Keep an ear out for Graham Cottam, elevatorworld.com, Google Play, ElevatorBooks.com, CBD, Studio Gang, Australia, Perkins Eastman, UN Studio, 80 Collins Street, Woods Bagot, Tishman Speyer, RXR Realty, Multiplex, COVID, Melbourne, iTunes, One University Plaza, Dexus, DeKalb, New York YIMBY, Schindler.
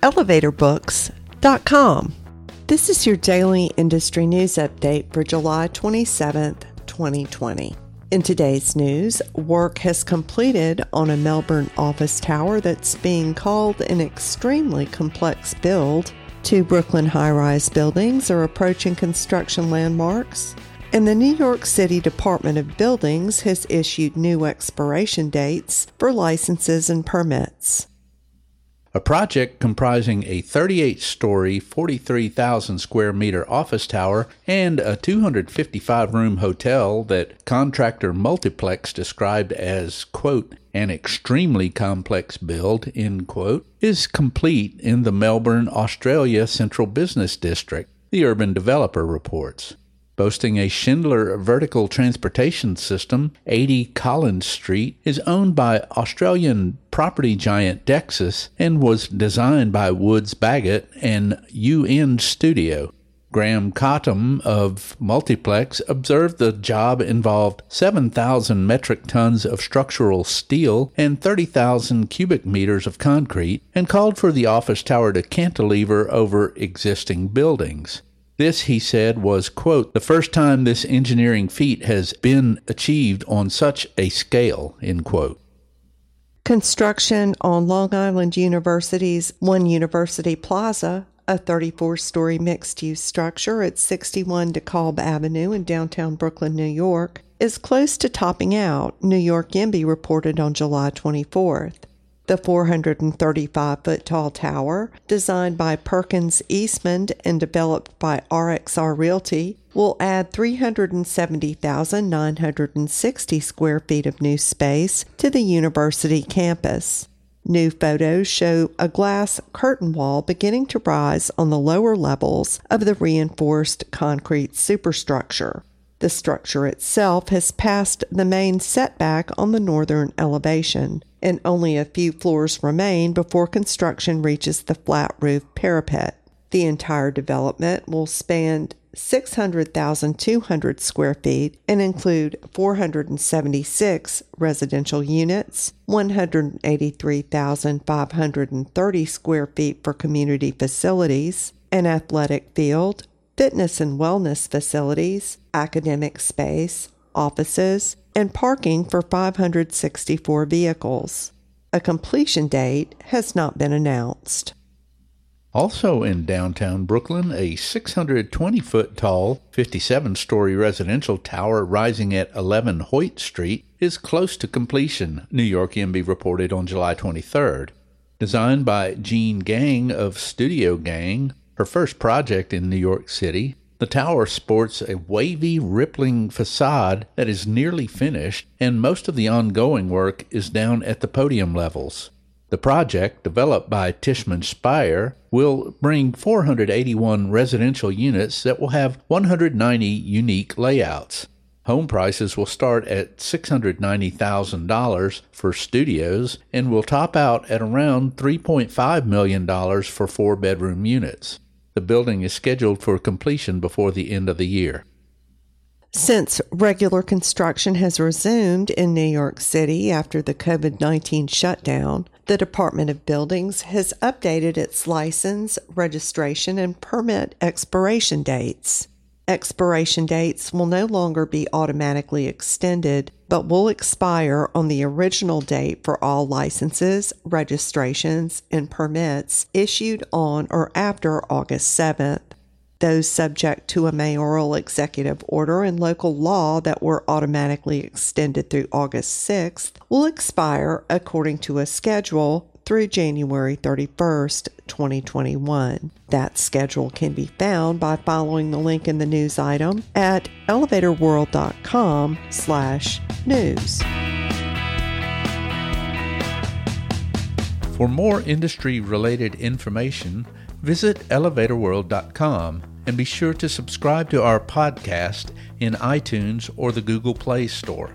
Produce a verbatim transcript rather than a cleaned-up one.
elevator books dot com. This is your daily industry news update for July twenty-seventh, twenty twenty. In today's news, work has completed on a Melbourne office tower that's being called an extremely complex build. Two Brooklyn high-rise buildings are approaching construction landmarks, and the New York City Department of Buildings has issued new expiration dates for licenses and permits. A project comprising a thirty-eight story, forty-three thousand square meter office tower and a two hundred fifty-five room hotel that contractor Multiplex described as, quote, an extremely complex build, end quote, is complete in the Melbourne, Australia Central Business District, the urban developer reports. Boasting a Schindler vertical transportation system, eighty Collins Street is owned by Australian property giant Dexus and was designed by Woods Bagot and U N Studio. Graham Cottam of Multiplex observed the job involved seven thousand metric tons of structural steel and thirty thousand cubic meters of concrete and called for the office tower to cantilever over existing buildings. This, he said, was, quote, the first time this engineering feat has been achieved on such a scale, end quote. Construction on Long Island University's One University Plaza, a thirty-four story mixed-use structure at sixty-one DeKalb Avenue in downtown Brooklyn, New York, is close to topping out, New York YIMBY reported on July twenty-fourth. The four hundred thirty-five foot tall tower, designed by Perkins Eastman and developed by R X R Realty, will add three hundred seventy thousand nine hundred sixty square feet of new space to the university campus. New photos show a glass curtain wall beginning to rise on the lower levels of the reinforced concrete superstructure. The structure itself has passed the main setback on the northern elevation, and only a few floors remain before construction reaches the flat roof parapet. The entire development will span six hundred thousand two hundred square feet and include four hundred seventy-six residential units, one hundred eighty-three thousand five hundred thirty square feet for community facilities, an athletic field, fitness and wellness facilities, academic space, offices, and parking for five hundred sixty-four vehicles. A completion date has not been announced. Also in downtown Brooklyn, a six hundred twenty foot tall, fifty-seven story residential tower rising at eleven Hoyt Street is close to completion, New York YIMBY reported on July twenty-third. Designed by Studio Gang of Studio Gang, her first project in New York City, the tower sports a wavy, rippling facade that is nearly finished, and most of the ongoing work is down at the podium levels. The project, developed by Tishman Speyer, will bring four hundred eighty-one residential units that will have one hundred ninety unique layouts. Home prices will start at six hundred ninety thousand dollars for studios and will top out at around three point five million dollars for four-bedroom units. The building is scheduled for completion before the end of the year. Since regular construction has resumed in New York City after the COVID nineteen shutdown, the Department of Buildings has updated its license, registration, and permit expiration dates. Expiration dates will no longer be automatically extended, but will expire on the original date for all licenses, registrations, and permits issued on or after August seventh. Those subject to a mayoral executive order and local law that were automatically extended through August sixth will expire according to a schedule through January thirty-first, twenty twenty-one. That schedule can be found by following the link in the news item at elevator world dot com slash news. For more industry-related information, Visit elevator world dot com and be sure to subscribe to our podcast in iTunes or the Google Play Store.